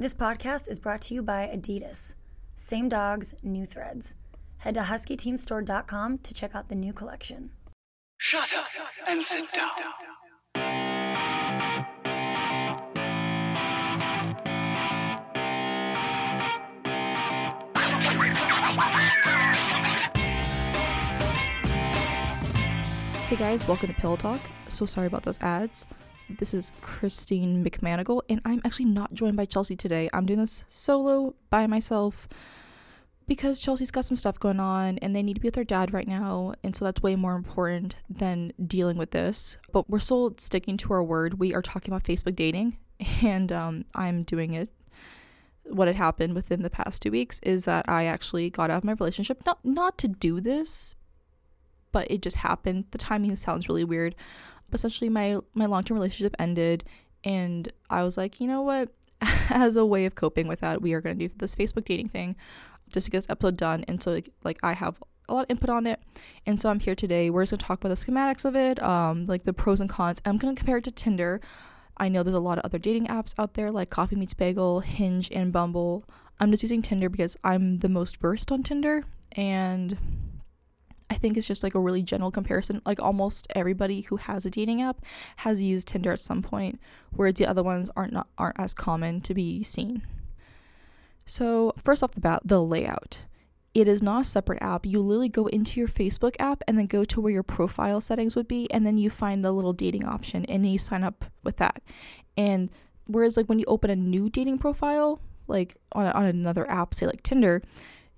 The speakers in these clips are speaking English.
This podcast is brought to you by Adidas. Same dogs, new threads. Head to huskyteamstore.com to check out the new collection. Shut up and sit down. Hey guys, welcome to Pill Talk. So sorry about those ads. This is Christine McManigal, and I'm actually not joined by Chelsea today. I'm doing this solo by myself because Chelsea's got some stuff going on, and they need to be with their dad right now, and so that's way more important than dealing with this. But we're still sticking to our word. We are talking about Facebook dating, and I'm doing it. What had happened within the past 2 weeks is that I actually got out of my relationship, not to do this, but it just happened. The timing sounds really weird. Essentially my long-term relationship ended, and I was like, you know what, as a way of coping with that, we are going to do this Facebook dating thing just to get this episode done. And so like I have a lot of input on it, and so I'm here today. We're just going to talk about the schematics of it, like the pros and cons. I'm going to compare it to Tinder. I know there's a lot of other dating apps out there like Coffee Meets Bagel, Hinge, and Bumble. I'm just using Tinder because I'm the most versed on Tinder, and I think it's just like a really general comparison. Like almost everybody who has a dating app has used Tinder at some point, whereas the other ones aren't as common to be seen. So first off the bat, the layout. It is not a separate app. You literally go into your Facebook app and then go to where your profile settings would be, and then you find the little dating option and you sign up with that. And whereas like when you open a new dating profile, like on another app, say like Tinder,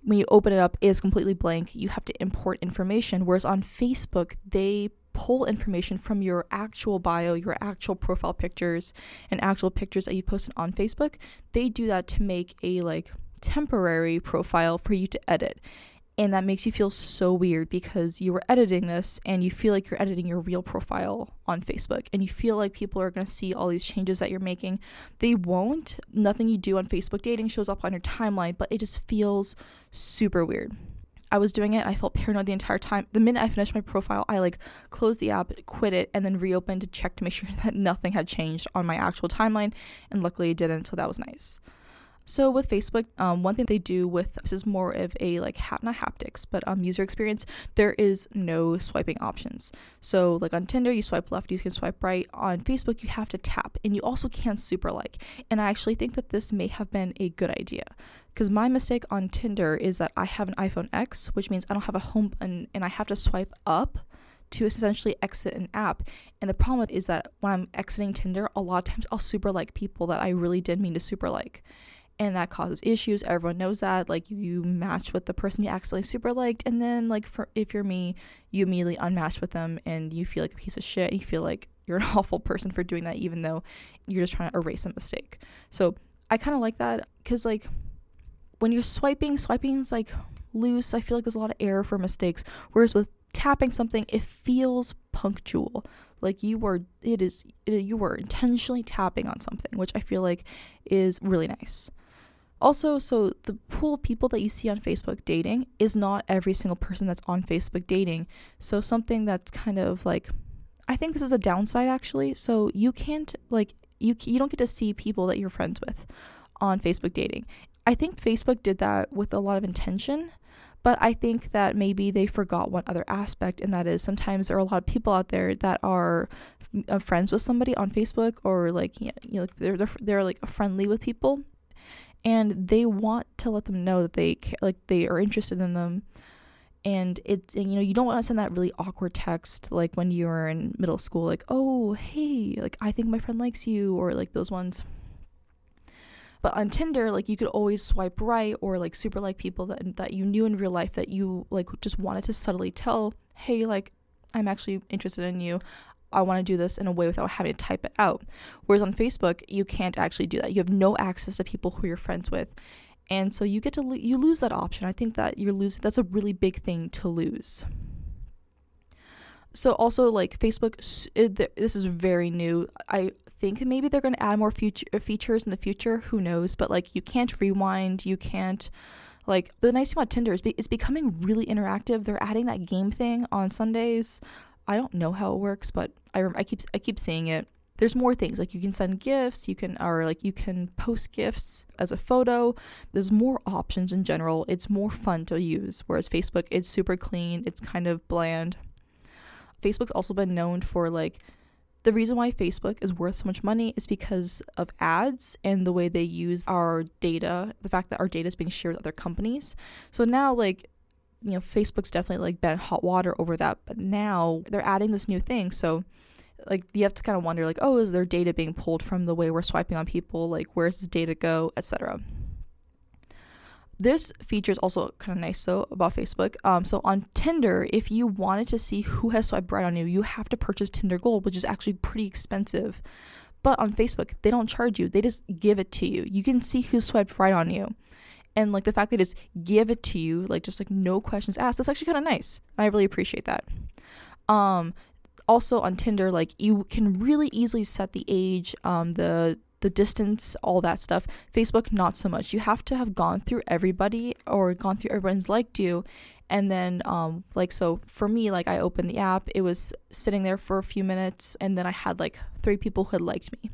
when you open it up, it is completely blank. You have to import information. Whereas on Facebook, they pull information from your actual bio, your actual profile pictures, and actual pictures that you posted on Facebook. They do that to make a like temporary profile for you to edit. And that makes you feel so weird because you were editing this and you feel like you're editing your real profile on Facebook, and you feel like people are going to see all these changes that you're making. They won't. Nothing you do on Facebook dating shows up on your timeline, but it just feels super weird. I was doing it. I felt paranoid the entire time. The minute I finished my profile, I closed the app, quit it, and then reopened to check to make sure that nothing had changed on my actual timeline. And luckily it didn't, so that was nice. So with Facebook, one thing they do with this is more of a not haptics, but user experience. There is no swiping options. So like on Tinder, you swipe left, you can swipe right. On Facebook, you have to tap, and you also can't super like. And I actually think that this may have been a good idea, because my mistake on Tinder is that I have an iPhone X, which means I don't have a home button, and I have to swipe up to essentially exit an app. And the problem with it is that when I'm exiting Tinder, a lot of times I'll super like people that I really did mean to super like. And that causes issues. Everyone knows that. Like you match with the person you accidentally super liked, and then if you're me, you immediately unmatch with them, and you feel like a piece of shit. You feel like you're an awful person for doing that, even though you're just trying to erase a mistake. So I kind of like that, because when you're swiping is loose. I feel like there's a lot of error for mistakes. Whereas with tapping something, it feels punctual. You were intentionally tapping on something, which I feel like is really nice. Also, so the pool of people that you see on Facebook dating is not every single person that's on Facebook dating. So something that's kind of I think this is a downside actually. So you can't you don't get to see people that you're friends with on Facebook dating. I think Facebook did that with a lot of intention, but I think that maybe they forgot one other aspect, and that is sometimes there are a lot of people out there that are friends with somebody on Facebook, or they're friendly with people. And they want to let them know that they are interested in them. And you don't want to send that really awkward text like when you were in middle school, like, oh, hey, I think my friend likes you, or those ones. But on Tinder, you could always swipe right, or super like people that you knew in real life that you just wanted to subtly tell, hey, I'm actually interested in you. I want to do this in a way without having to type it out. Whereas on Facebook, you can't actually do that. You have no access to people who you're friends with. And so you get to you lose that option. I think that that's a really big thing to lose. So also Facebook, this is very new. I think maybe they're going to add more features in the future. Who knows? But you can't rewind. You can't. The nice thing about Tinder is it's becoming really interactive. They're adding that game thing on Sundays. I don't know how it works, but I keep seeing it. there's more things, like you can send gifts, you can post gifts as a photo. There's more options in general. It's more fun to use, whereas Facebook, it's super clean, it's kind of bland. Facebook's also been known for, like, the reason why Facebook is worth so much money is because of ads and the way they use our data, the fact that our data is being shared with other companies. So now, like, you know, Facebook's definitely, like, been hot water over that, but now they're adding this new thing. So, like, you have to kind of wonder, like, oh, is there data being pulled from the way we're swiping on people? Like, where's this data go, etc. This feature is also kind of nice, though, about Facebook. So on Tinder, if you wanted to see who has swiped right on you, you have to purchase Tinder Gold, which is actually pretty expensive. But on Facebook, they don't charge you. They just give it to you. You can see who swiped right on you. And, like, the fact they just give it to you, like, just, like, no questions asked, that's actually kind of nice. And I really appreciate that. Also on Tinder, like, you can really easily set the age, the distance, all that stuff. Facebook, not so much. You have to have gone through everybody or gone through everyone's liked you. And then, like, so for me, like, I opened the app, it was sitting there for a few minutes, and then I had, like, 3 people who had liked me.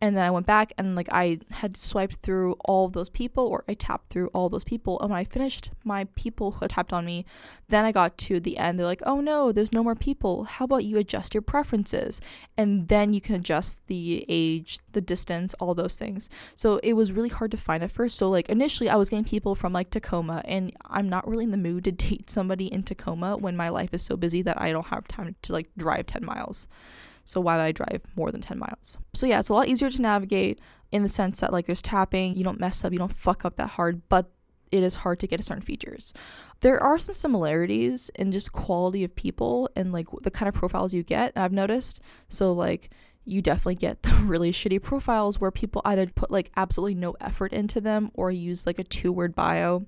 And then I went back and, like, I had swiped through all of those people, or I tapped through all those people. And when I finished my people who had tapped on me, then I got to the end. They're like, oh no, there's no more people. How about you adjust your preferences? And then you can adjust the age, the distance, all those things. So it was really hard to find at first. So, like, initially I was getting people from, like, Tacoma, and I'm not really in the mood to date somebody in Tacoma when my life is so busy that I don't have time to, like, drive 10 miles. So why would I drive more than 10 miles? So yeah, it's a lot easier to navigate in the sense that, like, there's tapping, you don't mess up, you don't fuck up that hard, but it is hard to get certain features. There are some similarities in just quality of people and, like, the kind of profiles you get, I've noticed. So, like, you definitely get the really shitty profiles where people either put, like, absolutely no effort into them or use, like, a 2-word bio.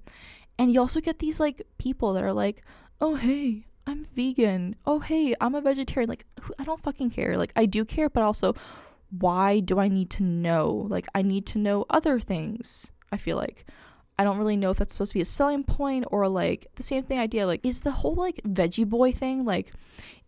And you also get these, like, people that are like, oh, hey, I'm vegan. Oh, hey, I'm a vegetarian. Like, I don't fucking care. Like, I do care, but also, why do I need to know? Like, I need to know other things, I feel like. I don't really know if that's supposed to be a selling point or, like, the same thing idea. Like, is the whole, like, veggie boy thing, like,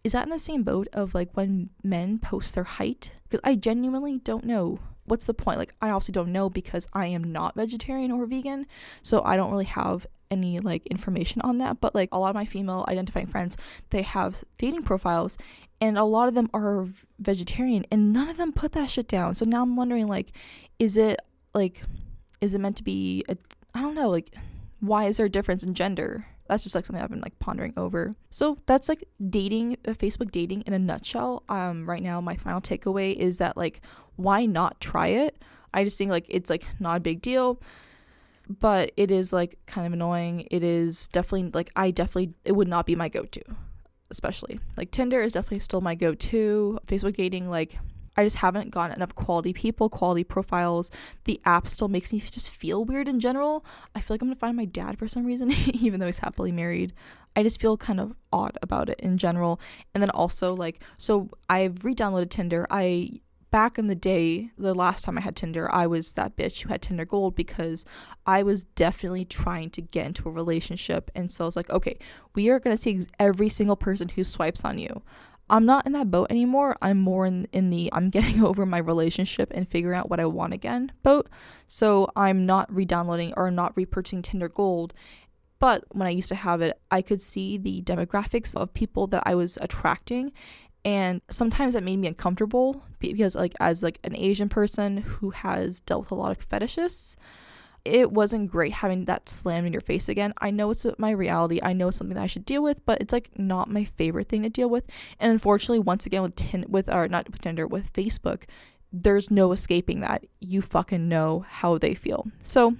is that in the same boat of, like, when men post their height? Because I genuinely don't know. What's the point? Like, I also don't know because I am not vegetarian or vegan, so I don't really have any, like, information on that. But, like, a lot of my female identifying friends, they have dating profiles, and a lot of them are vegetarian, and none of them put that shit down. So now I'm wondering, like, is it meant to be a, I don't know, like, why is there a difference in gender? That's just, like, something I've been, like, pondering over. So that's, like, dating, Facebook dating in a nutshell. Right now, my final takeaway is that, like, why not try it? I just think, like, it's, like, not a big deal, but it is, like, kind of annoying. It is definitely, like, it would not be my go-to, especially. Like, Tinder is definitely still my go-to. Facebook dating, like, I just haven't gotten enough quality people, quality profiles. The app still makes me just feel weird in general. I feel like I'm gonna find my dad for some reason, even though he's happily married. I just feel kind of odd about it in general. And then also, like, so I've re-downloaded Tinder. Back in the day, the last time I had Tinder, I was that bitch who had Tinder Gold because I was definitely trying to get into a relationship. And so I was like, okay, we are gonna see every single person who swipes on you. I'm not in that boat anymore. I'm more in the I'm getting over my relationship and figuring out what I want again boat. So I'm not re-downloading or not repurchasing Tinder Gold. But when I used to have it, I could see the demographics of people that I was attracting. And sometimes that made me uncomfortable because, like, as, like, an Asian person who has dealt with a lot of fetishists, it wasn't great having that slammed in your face again. I know it's my reality. I know it's something that I should deal with, but it's, like, not my favorite thing to deal with. And unfortunately, once again, with Facebook, there's no escaping that. You fucking know how they feel. So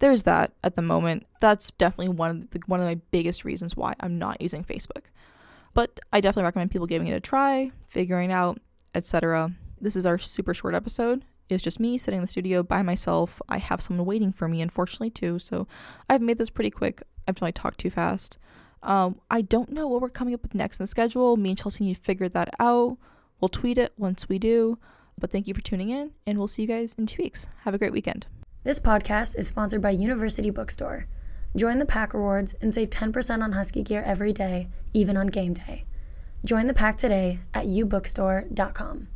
there's that at the moment. That's definitely one of my biggest reasons why I'm not using Facebook. But I definitely recommend people giving it a try, figuring out, etc. This is our super short episode. It's just me sitting in the studio by myself. I have someone waiting for me, unfortunately, too. So I've made this pretty quick. I've definitely talked too fast. I don't know what we're coming up with next in the schedule. Me and Chelsea need to figure that out. We'll tweet it once we do. But thank you for tuning in, and we'll see you guys in 2 weeks. Have a great weekend. This podcast is sponsored by University Bookstore. Join the Pack Rewards and save 10% on Husky gear every day, even on game day. Join the pack today at ubookstore.com.